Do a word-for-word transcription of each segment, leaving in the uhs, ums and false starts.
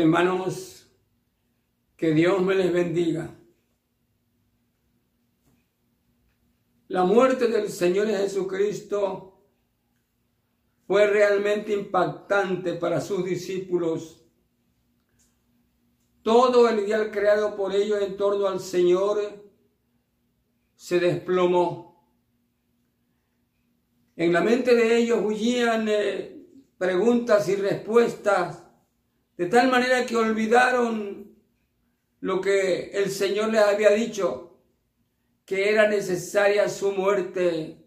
Hermanos, que Dios me les bendiga. La muerte del Señor Jesucristo fue realmente impactante para sus discípulos. Todo el ideal creado por ellos en torno al Señor se desplomó. En la mente de ellos bullían eh, preguntas y respuestas, de tal manera que olvidaron lo que el Señor les había dicho, que era necesaria su muerte,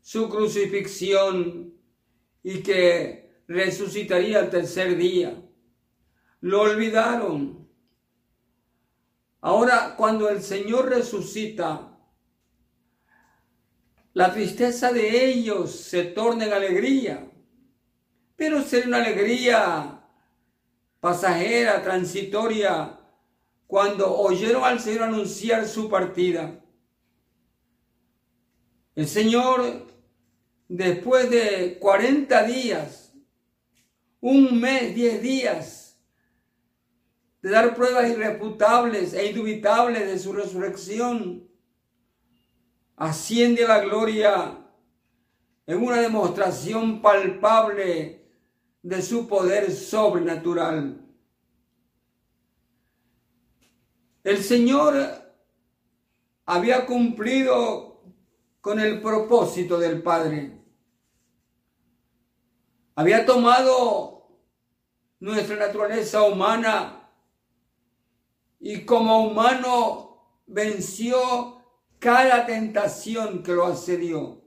su crucifixión, y que resucitaría al tercer día. Lo olvidaron. Ahora, cuando el Señor resucita, la tristeza de ellos se torna en alegría, pero será una alegría pasajera, transitoria, cuando oyeron al Señor anunciar su partida. El Señor, después de cuarenta días, un mes, diez días, de dar pruebas irrefutables e indubitables de su resurrección, asciende a la gloria en una demostración palpable de su poder sobrenatural. El Señor había cumplido con el propósito del Padre. Había tomado nuestra naturaleza humana y como humano venció cada tentación que lo asedió.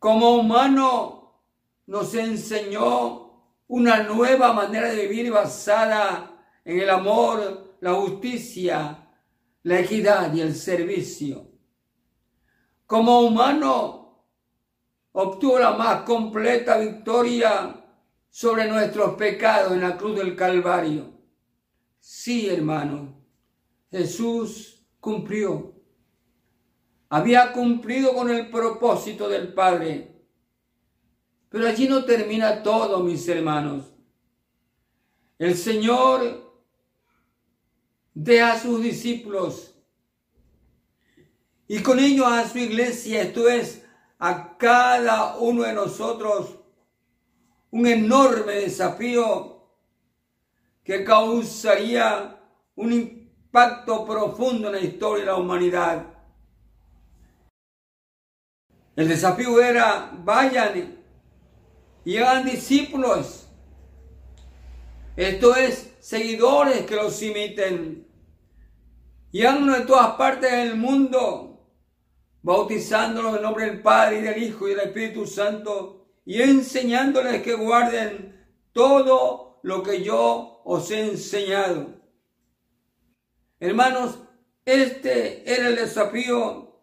Como humano nos enseñó una nueva manera de vivir basada en el amor, la justicia, la equidad y el servicio. Como humano, obtuvo la más completa victoria sobre nuestros pecados en la cruz del Calvario. Sí, hermano, Jesús cumplió. Había cumplido con el propósito del Padre. Pero allí no termina todo, mis hermanos. El Señor deja a sus discípulos y con ellos a su iglesia, esto es, a cada uno de nosotros, un enorme desafío que causaría un impacto profundo en la historia de la humanidad. El desafío era: vayan y hagan discípulos, esto es, seguidores que los imiten, y háganlo en todas partes del mundo, bautizándolos en nombre del Padre, y del Hijo, y del Espíritu Santo, y enseñándoles que guarden todo lo que yo os he enseñado. Hermanos, este era el desafío,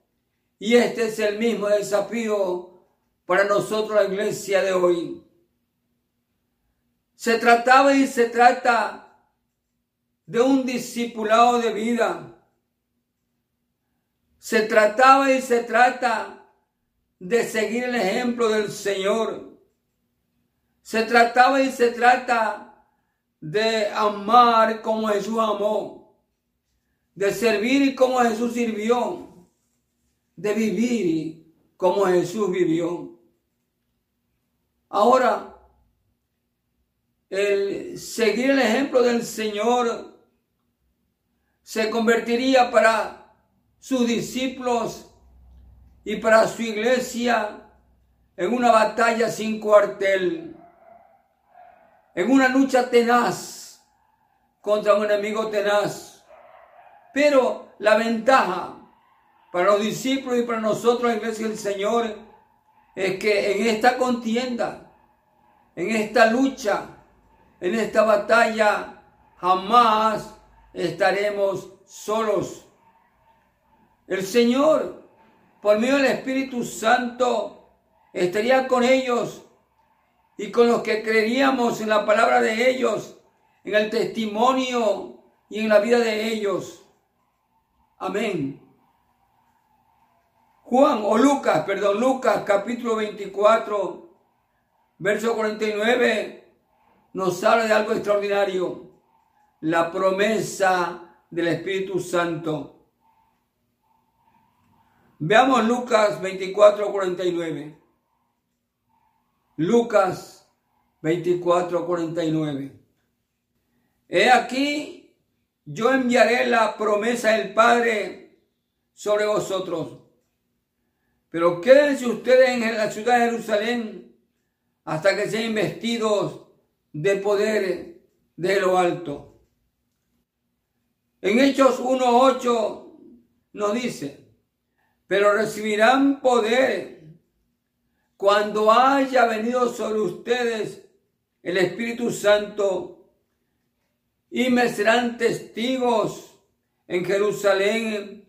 y este es el mismo desafío para nosotros, la iglesia de hoy. Se trataba y se trata de un discipulado de vida. Se trataba y se trata de seguir el ejemplo del Señor. Se trataba y se trata de amar como Jesús amó, de servir como Jesús sirvió, de vivir como Jesús vivió. Ahora, el seguir el ejemplo del Señor se convertiría para sus discípulos y para su iglesia en una batalla sin cuartel, en una lucha tenaz contra un enemigo tenaz. Pero la ventaja para los discípulos y para nosotros, la iglesia del Señor, es que en esta contienda, en esta lucha, en esta batalla, jamás estaremos solos. El Señor, por medio del Espíritu Santo, estaría con ellos y con los que creeríamos en la palabra de ellos, en el testimonio y en la vida de ellos. Amén. Juan, o Lucas, perdón, Lucas capítulo veinticuatro, verso cuarenta y nueve, nos habla de algo extraordinario, la promesa del Espíritu Santo. Veamos Lucas veinticuatro cuarenta y nueve. Lucas veinticuatro cuarenta y nueve. He aquí, yo enviaré la promesa del Padre sobre vosotros, pero quédense ustedes en la ciudad de Jerusalén hasta que sean investidos de poder de lo alto. En Hechos uno ocho nos dice: pero recibirán poder cuando haya venido sobre ustedes el Espíritu Santo, y me serán testigos en Jerusalén,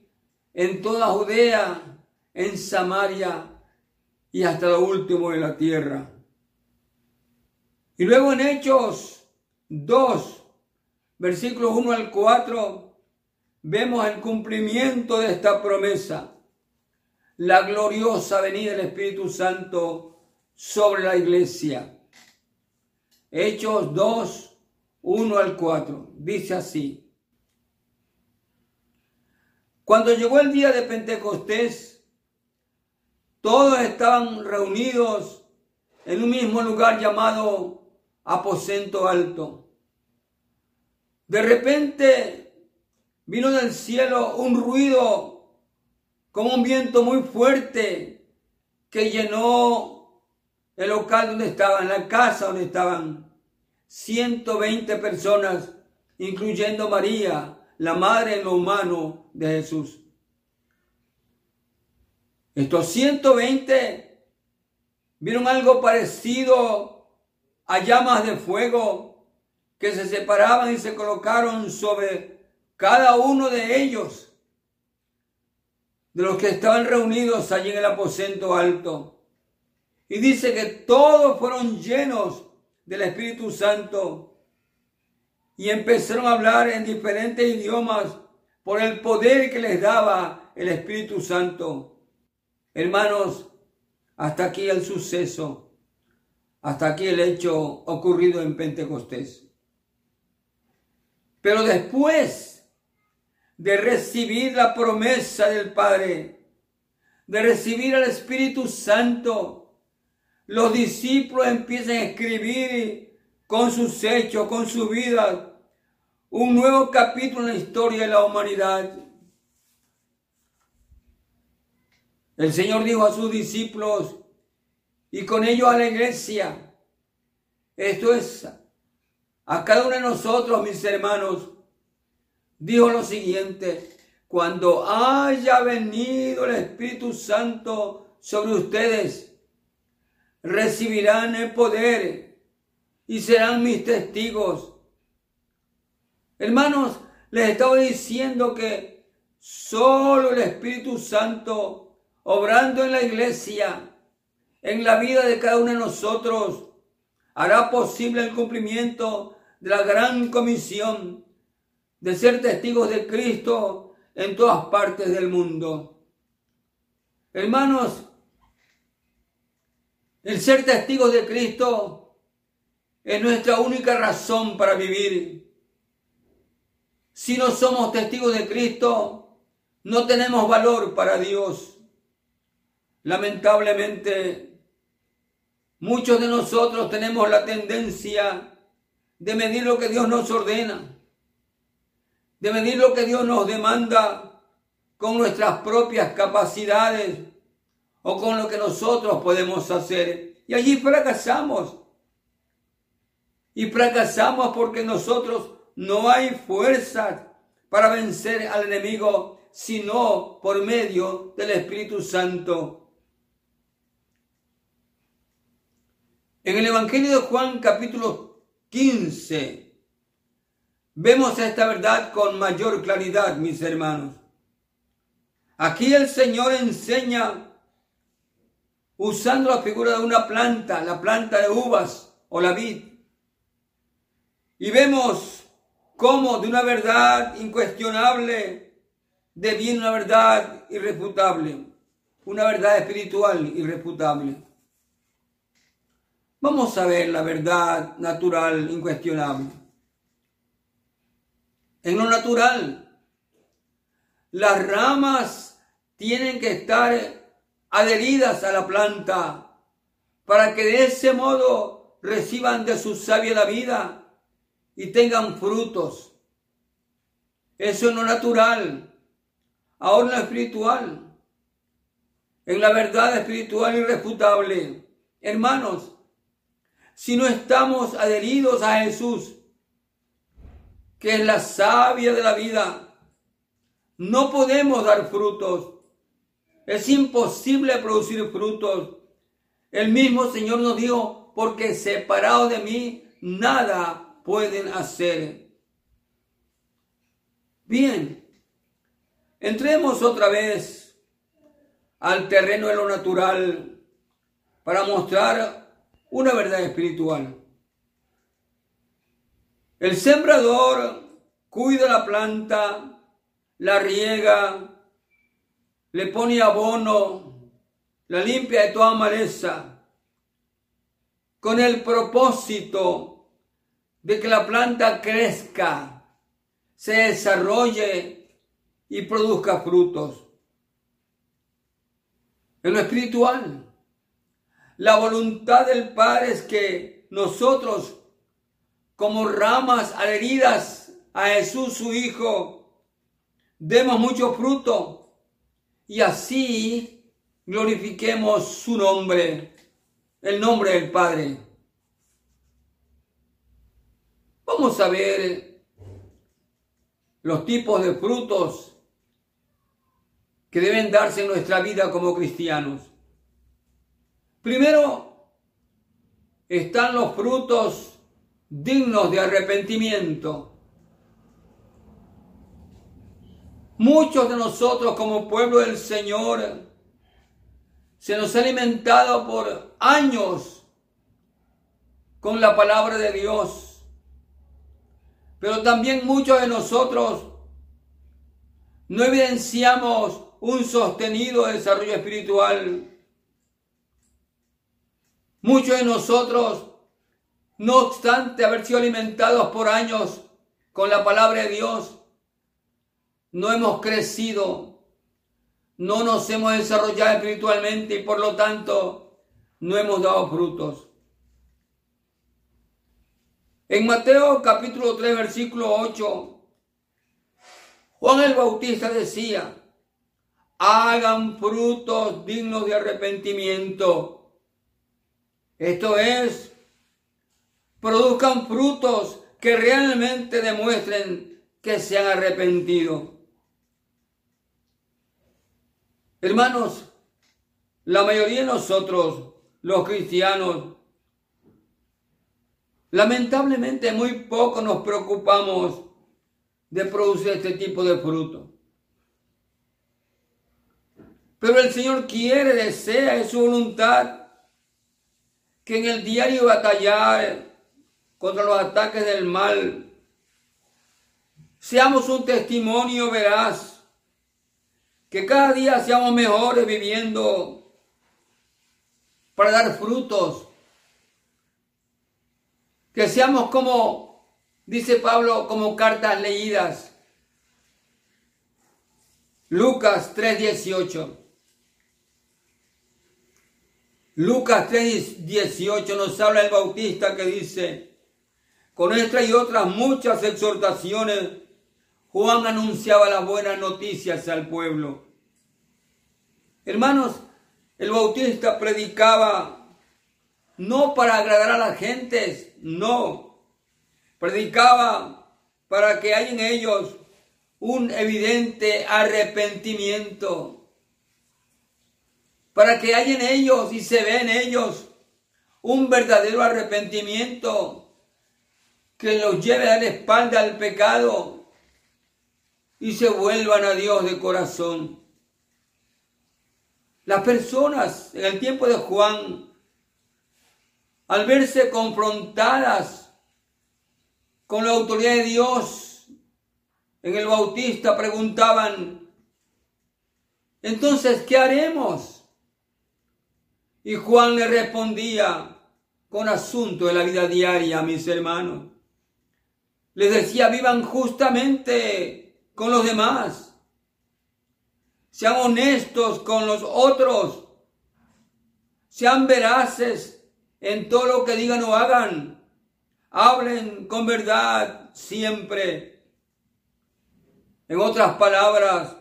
en toda Judea, en Samaria y hasta lo último de la tierra. Y luego en Hechos dos, versículos uno al cuatro, vemos el cumplimiento de esta promesa, la gloriosa venida del Espíritu Santo sobre la iglesia. Hechos dos, uno al cuatro, dice así: cuando llegó el día de Pentecostés, todos estaban reunidos en un mismo lugar llamado aposento alto. De repente vino del cielo un ruido como un viento muy fuerte que llenó el local donde estaban, la casa donde estaban ciento veinte personas, incluyendo María, la madre en lo humano de Jesús. Estos ciento veinte vieron algo parecido a llamas de fuego que se separaban y se colocaron sobre cada uno de ellos, de los que estaban reunidos allí en el aposento alto. Y dice que todos fueron llenos del Espíritu Santo y empezaron a hablar en diferentes idiomas por el poder que les daba el Espíritu Santo. Hermanos, hasta aquí el suceso, hasta aquí el hecho ocurrido en Pentecostés. Pero después de recibir la promesa del Padre, de recibir al Espíritu Santo, los discípulos empiezan a escribir con sus hechos, con su vida, un nuevo capítulo en la historia de la humanidad. El Señor dijo a sus discípulos y con ellos a la iglesia, esto es, a cada uno de nosotros, mis hermanos, dijo lo siguiente: cuando haya venido el Espíritu Santo sobre ustedes, recibirán el poder y serán mis testigos. Hermanos, les estaba diciendo que solo el Espíritu Santo, obrando en la iglesia, en la vida de cada uno de nosotros, hará posible el cumplimiento de la gran comisión de ser testigos de Cristo en todas partes del mundo. Hermanos, el ser testigos de Cristo es nuestra única razón para vivir. Si no somos testigos de Cristo, no tenemos valor para Dios. Lamentablemente, muchos de nosotros tenemos la tendencia de medir lo que Dios nos ordena, de medir lo que Dios nos demanda con nuestras propias capacidades o con lo que nosotros podemos hacer. Y allí fracasamos. Y fracasamos porque nosotros no hay fuerzas para vencer al enemigo, sino por medio del Espíritu Santo. En el Evangelio de Juan, capítulo quince, vemos esta verdad con mayor claridad, mis hermanos. Aquí el Señor enseña usando la figura de una planta, la planta de uvas o la vid. Y vemos cómo de una verdad incuestionable deviene una verdad irrefutable, una verdad espiritual irrefutable. vamos a ver la verdad natural incuestionable. En lo natural, las ramas tienen que estar adheridas a la planta para que de ese modo reciban de su savia la vida y tengan frutos. Eso en lo natural. Ahora en lo espiritual, en la verdad espiritual irrefutable, hermanos, si no estamos adheridos a Jesús, que es la savia de la vida, no podemos dar frutos. Es imposible producir frutos. El mismo Señor nos dijo, porque separados de mí, nada pueden hacer. Bien, entremos otra vez al terreno de lo natural para mostrar una verdad espiritual. El sembrador cuida la planta, la riega, le pone abono, la limpia de toda maleza, con el propósito de que la planta crezca, se desarrolle y produzca frutos. En lo espiritual, la voluntad del Padre es que nosotros, como ramas adheridas a Jesús su Hijo, demos mucho fruto y así glorifiquemos su nombre, el nombre del Padre. Vamos a ver los tipos de frutos que deben darse en nuestra vida como cristianos. Primero están los frutos dignos de arrepentimiento. Muchos de nosotros como pueblo del Señor se nos ha alimentado por años con la palabra de Dios, pero también muchos de nosotros no evidenciamos un sostenido desarrollo espiritual. Muchos de nosotros, no obstante haber sido alimentados por años con la palabra de Dios, no hemos crecido, no nos hemos desarrollado espiritualmente y por lo tanto no hemos dado frutos. En Mateo capítulo tres, versículo ocho, Juan el Bautista decía, hagan frutos dignos de arrepentimiento. Esto es, produzcan frutos que realmente demuestren que se han arrepentido. Hermanos, la mayoría de nosotros, los cristianos, lamentablemente muy poco nos preocupamos de producir este tipo de fruto. Pero el Señor quiere, desea, es su voluntad que en el diario batallar contra los ataques del mal seamos un testimonio veraz, que cada día seamos mejores viviendo para dar frutos, que seamos como, dice Pablo, como cartas leídas. Lucas tres dieciocho. Lucas tres dieciocho nos habla el Bautista que dice, con esta y otras muchas exhortaciones, Juan anunciaba las buenas noticias al pueblo. Hermanos, el Bautista predicaba no para agradar a las gentes, no. Predicaba para que haya en ellos un evidente arrepentimiento. Para que haya en ellos y se vea en ellos un verdadero arrepentimiento que los lleve a dar espalda al pecado y se vuelvan a Dios de corazón. Las personas en el tiempo de Juan, al verse confrontadas con la autoridad de Dios en el Bautista, preguntaban, entonces, ¿qué haremos? Y Juan le respondía, con asuntos de la vida diaria, mis hermanos. Les decía, vivan justamente con los demás. Sean honestos con los otros. Sean veraces en todo lo que digan o hagan. Hablen con verdad siempre. En otras palabras,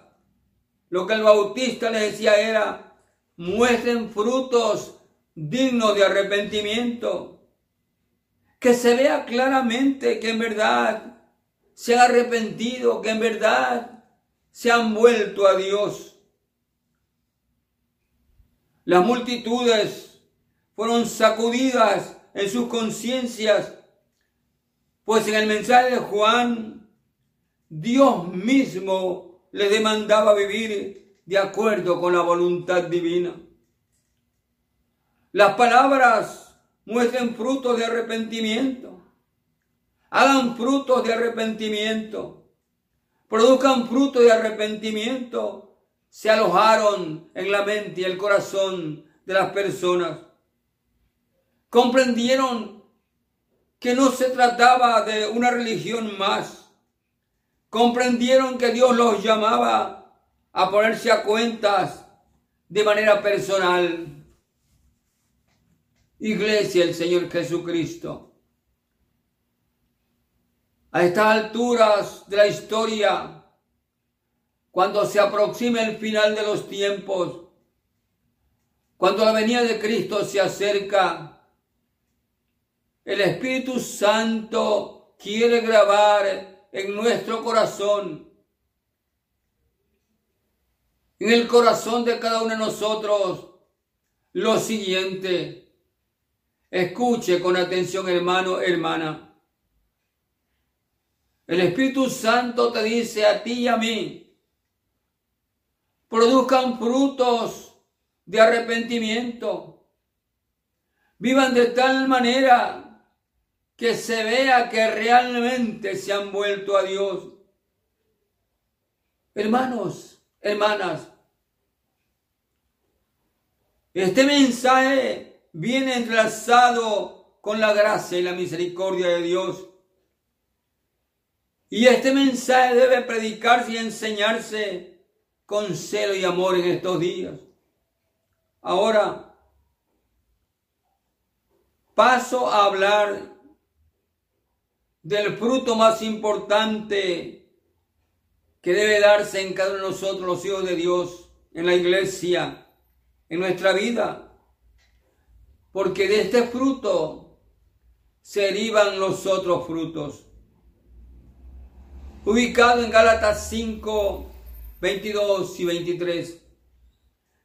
lo que el Bautista les decía era, muestren frutos dignos de arrepentimiento. Que se vea claramente que en verdad se han arrepentido, que en verdad se han vuelto a Dios. Las multitudes fueron sacudidas en sus conciencias, pues en el mensaje de Juan, Dios mismo les demandaba vivir de acuerdo con la voluntad divina. Las palabras muestren frutos de arrepentimiento. Hagan frutos de arrepentimiento. Produzcan frutos de arrepentimiento. Se alojaron en la mente y el corazón de las personas. Comprendieron que no se trataba de una religión más. Comprendieron que Dios los llamaba a ponerse a cuentas de manera personal. Iglesia del Señor Jesucristo, a estas alturas de la historia, cuando se aproxima el final de los tiempos, cuando la venida de Cristo se acerca, el Espíritu Santo quiere grabar en nuestro corazón, en el corazón de cada uno de nosotros, lo siguiente. Escuche con atención, hermano, hermana. El Espíritu Santo te dice a ti y a mí, produzcan frutos de arrepentimiento. Vivan de tal manera que se vea que realmente se han vuelto a Dios. Hermanos, hermanas, este mensaje viene enlazado con la gracia y la misericordia de Dios. Y este mensaje debe predicarse y enseñarse con celo y amor en estos días. Ahora, paso a hablar del fruto más importante que debe darse en cada uno de nosotros, los hijos de Dios, en la iglesia, en nuestra vida. Porque de este fruto se derivan los otros frutos. Ubicado en Gálatas cinco, veintidós y veintitrés.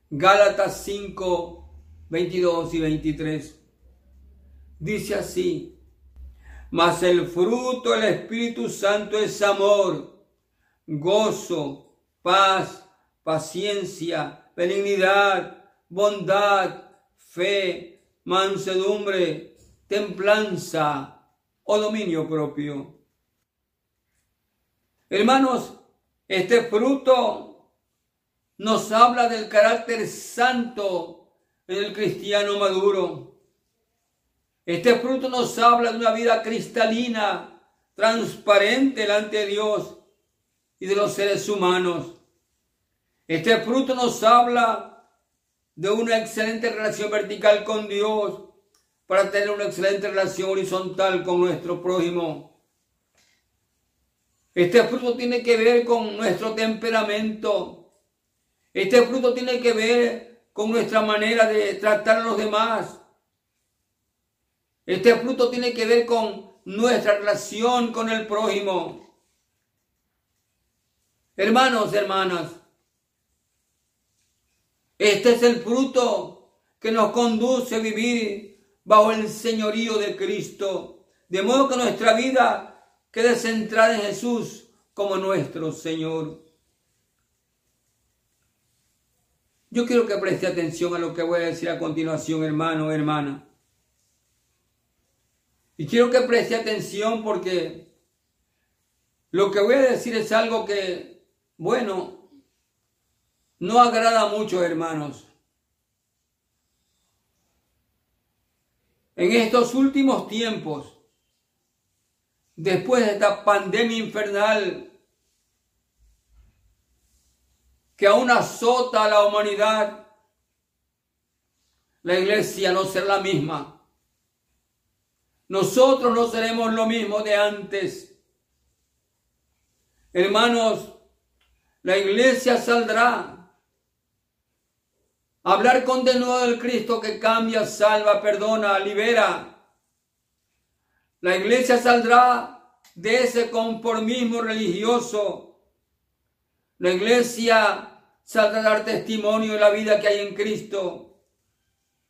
Gálatas cinco, veintidós y veintitrés. Dice así: mas el fruto del Espíritu Santo es amor, gozo, paz, paciencia, benignidad, bondad, fe, mansedumbre, templanza o dominio propio. Hermanos, este fruto nos habla del carácter santo en el cristiano maduro. Este fruto nos habla de una vida cristalina, transparente delante de Dios y de los seres humanos. Este fruto nos habla de una excelente relación vertical con Dios para tener una excelente relación horizontal con nuestro prójimo. Este fruto tiene que ver con nuestro temperamento. Este fruto tiene que ver con nuestra manera de tratar a los demás. Este fruto tiene que ver con nuestra relación con el prójimo. Hermanos, hermanas, este es el fruto que nos conduce a vivir bajo el señorío de Cristo, de modo que nuestra vida quede centrada en Jesús como nuestro Señor. Yo quiero que preste atención a lo que voy a decir a continuación, hermano, hermana. Y quiero que preste atención porque lo que voy a decir es algo que, bueno, no agrada mucho, hermanos. en estos últimos tiempos, después de esta pandemia infernal que aún azota a la humanidad, la iglesia no será la misma. Nosotros no seremos lo mismo de antes. Hermanos, la iglesia saldrá a hablar con de nuevo del Cristo que cambia, salva, perdona, libera. La iglesia saldrá de ese conformismo religioso. La iglesia saldrá a dar testimonio de la vida que hay en Cristo.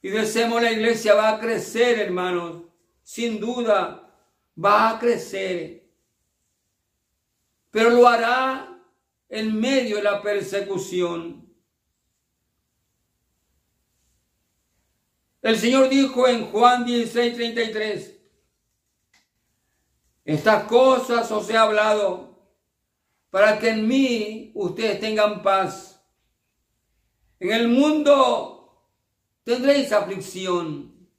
Y decimos, la iglesia va a crecer, hermanos. Sin duda, va a crecer. Pero lo hará en medio de la persecución. El Señor dijo en Juan dieciséis, treinta y tres. Estas cosas os he hablado para que en mí ustedes tengan paz. En el mundo tendréis aflicción,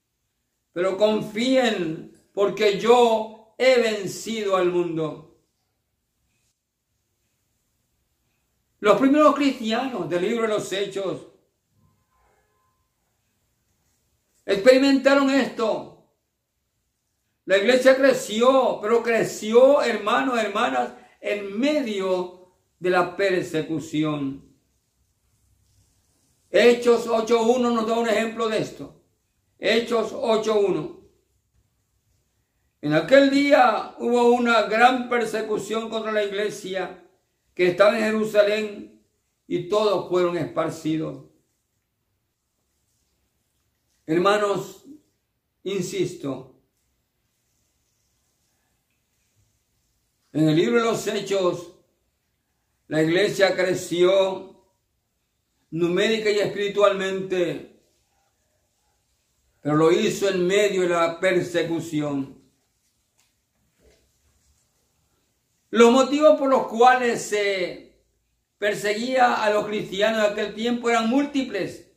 pero confíen porque yo he vencido al mundo. Los primeros cristianos del libro de los Hechos experimentaron esto. La iglesia creció, pero creció, hermanos, hermanas, en medio de la persecución. Hechos ocho uno nos da un ejemplo de esto. Hechos ocho uno. En aquel día hubo una gran persecución contra la iglesia que estaba en Jerusalén y todos fueron esparcidos. Hermanos, insisto, en el libro de los Hechos, la iglesia creció numérica y espiritualmente, pero lo hizo en medio de la persecución. Los motivos por los cuales se perseguía a los cristianos de aquel tiempo eran múltiples.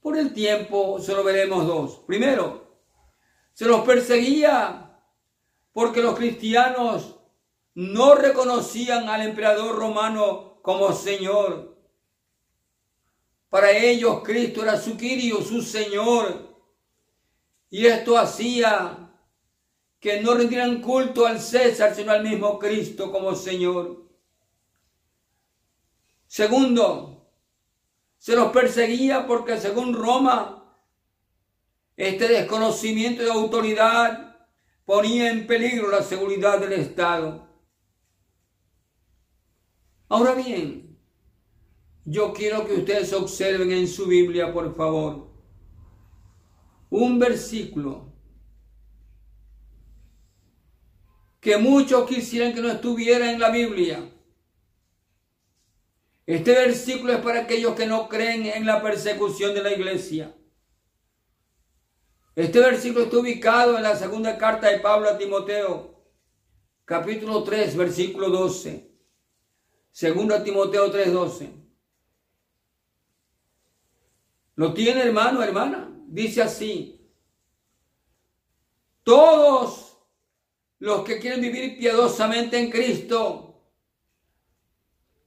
Por el tiempo solo veremos dos. Primero, se los perseguía porque los cristianos no reconocían al emperador romano como Señor. Para ellos Cristo era su Kyrio, su Señor. Y esto hacía que no rendieran culto al César, sino al mismo Cristo como Señor. Segundo, se los perseguía porque según Roma, este desconocimiento de autoridad ponía en peligro la seguridad del Estado. Ahora bien, yo quiero que ustedes observen en su Biblia, por favor, un versículo que muchos quisieran que no estuviera en la Biblia. Este versículo es para aquellos que no creen en la persecución de la iglesia. Este versículo está ubicado en la segunda carta de Pablo a Timoteo, capítulo tres, versículo doce. Segunda Timoteo tres, doce. ¿Lo tiene, hermano, hermana? Dice así: todos los que quieren vivir piadosamente en Cristo,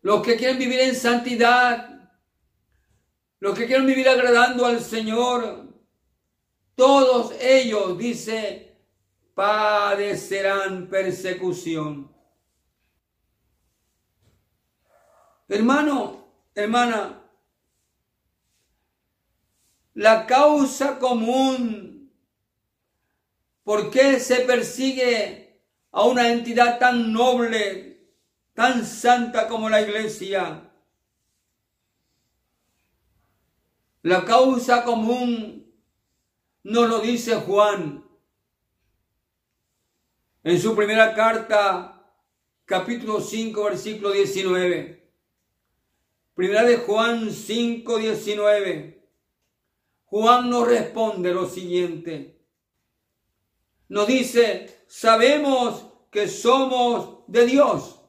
los que quieren vivir en santidad, los que quieren vivir agradando al Señor, todos ellos, dice, padecerán persecución. Hermano, hermana, la causa común, ¿por qué se persigue a una entidad tan noble, tan santa como la iglesia? La causa común nos lo dice Juan en su primera carta, capítulo cinco, versículo diecinueve. Primera de Juan cinco, diecinueve. Juan nos responde lo siguiente. Nos dice, sabemos que somos de Dios.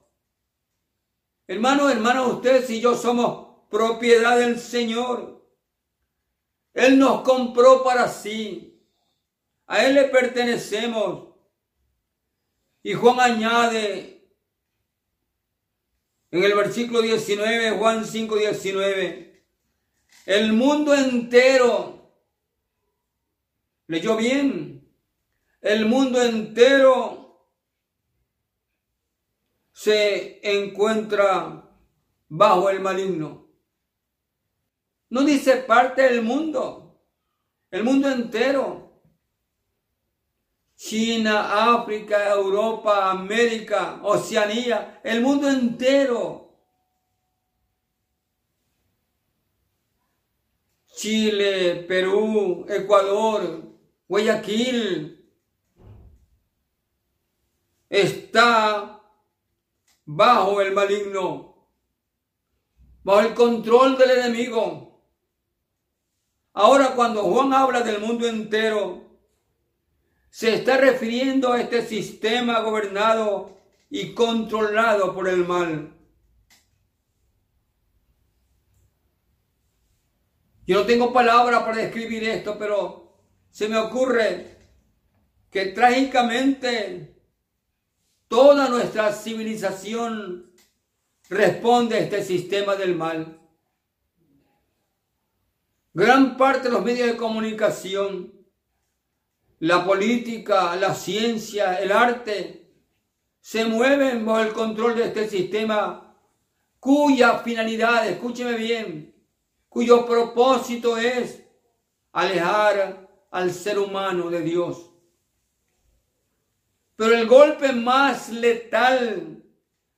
Hermanos, hermanas, ustedes y yo somos propiedad del Señor. Él nos compró para sí. a Él le pertenecemos. Y Juan añade en el versículo diecinueve, Juan cinco diecinueve, el mundo entero, leyó bien, el mundo entero se encuentra bajo el maligno. No dice parte del mundo, el mundo entero. China, África, Europa, América, Oceanía, el mundo entero. Chile, Perú, Ecuador, Guayaquil, está bajo el maligno, bajo el control del enemigo. Ahora, cuando Juan habla del mundo entero, se está refiriendo a este sistema gobernado y controlado por el mal. Yo no tengo palabras para describir esto, pero se me ocurre que trágicamente toda nuestra civilización responde a este sistema del mal. Gran parte de los medios de comunicación, la política, la ciencia, el arte, se mueven bajo el control de este sistema cuya finalidad, escúcheme bien, cuyo propósito es alejar al ser humano de Dios. Pero el golpe más letal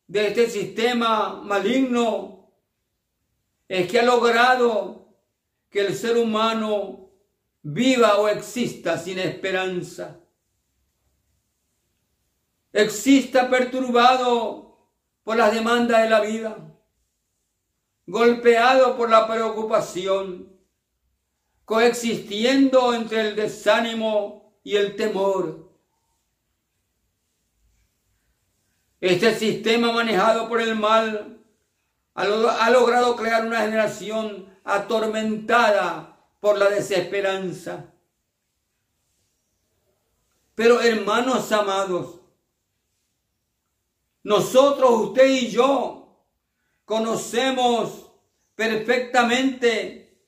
de este sistema maligno es que ha logrado que el ser humano viva o exista sin esperanza, exista perturbado por las demandas de la vida, golpeado por la preocupación, coexistiendo entre el desánimo y el temor. Este sistema manejado por el mal ha logrado crear una generación atormentada por la desesperanza. Pero hermanos amados, nosotros, usted y yo, conocemos perfectamente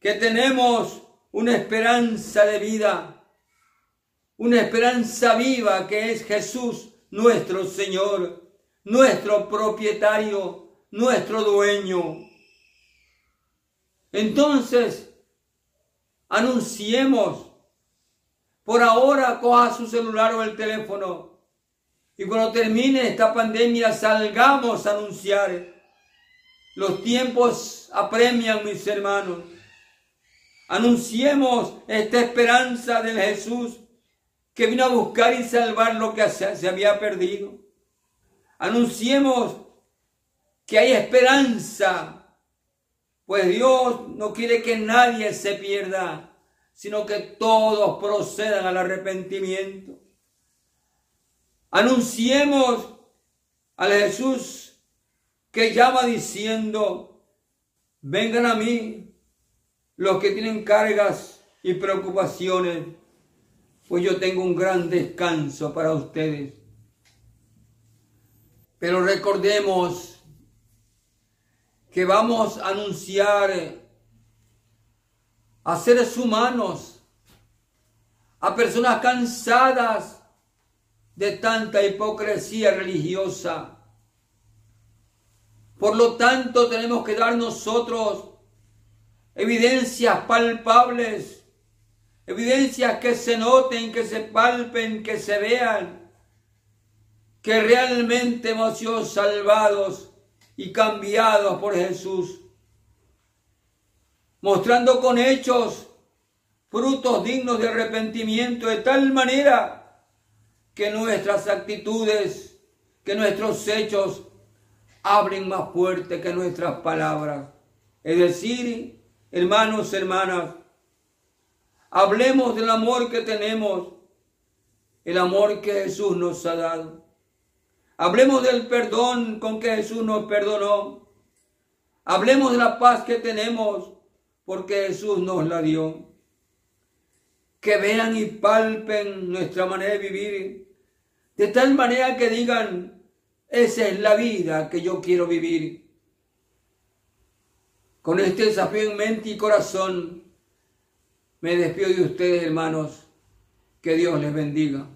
que tenemos una esperanza de vida, una esperanza viva que es Jesús, nuestro Señor, nuestro propietario, nuestro dueño. Entonces, anunciemos. Por ahora, coja su celular o el teléfono y cuando termine esta pandemia salgamos a anunciar. Los tiempos apremian, mis hermanos. Anunciemos esta esperanza del Jesús que vino a buscar y salvar lo que se había perdido. Anunciemos que hay esperanza. Pues Dios no quiere que nadie se pierda, sino que todos procedan al arrepentimiento. Anunciemos al Jesús que llama diciendo, vengan a mí los que tienen cargas y preocupaciones, pues yo tengo un gran descanso para ustedes. Pero recordemos que vamos a anunciar a seres humanos, a personas cansadas de tanta hipocresía religiosa. Por lo tanto, tenemos que dar nosotros evidencias palpables, evidencias que se noten, que se palpen, que se vean, que realmente hemos sido salvados y cambiados por Jesús, mostrando con hechos frutos dignos de arrepentimiento, de tal manera que nuestras actitudes, que nuestros hechos hablen más fuerte que nuestras palabras. Es decir, hermanos, hermanas, hablemos del amor que tenemos, el amor que Jesús nos ha dado. Hablemos del perdón con que Jesús nos perdonó. Hablemos de la paz que tenemos porque Jesús nos la dio. que vean y palpen nuestra manera de vivir, de tal manera que digan, esa es la vida que yo quiero vivir. Con este desafío en mente y corazón, me despido de ustedes, hermanos. Que Dios les bendiga.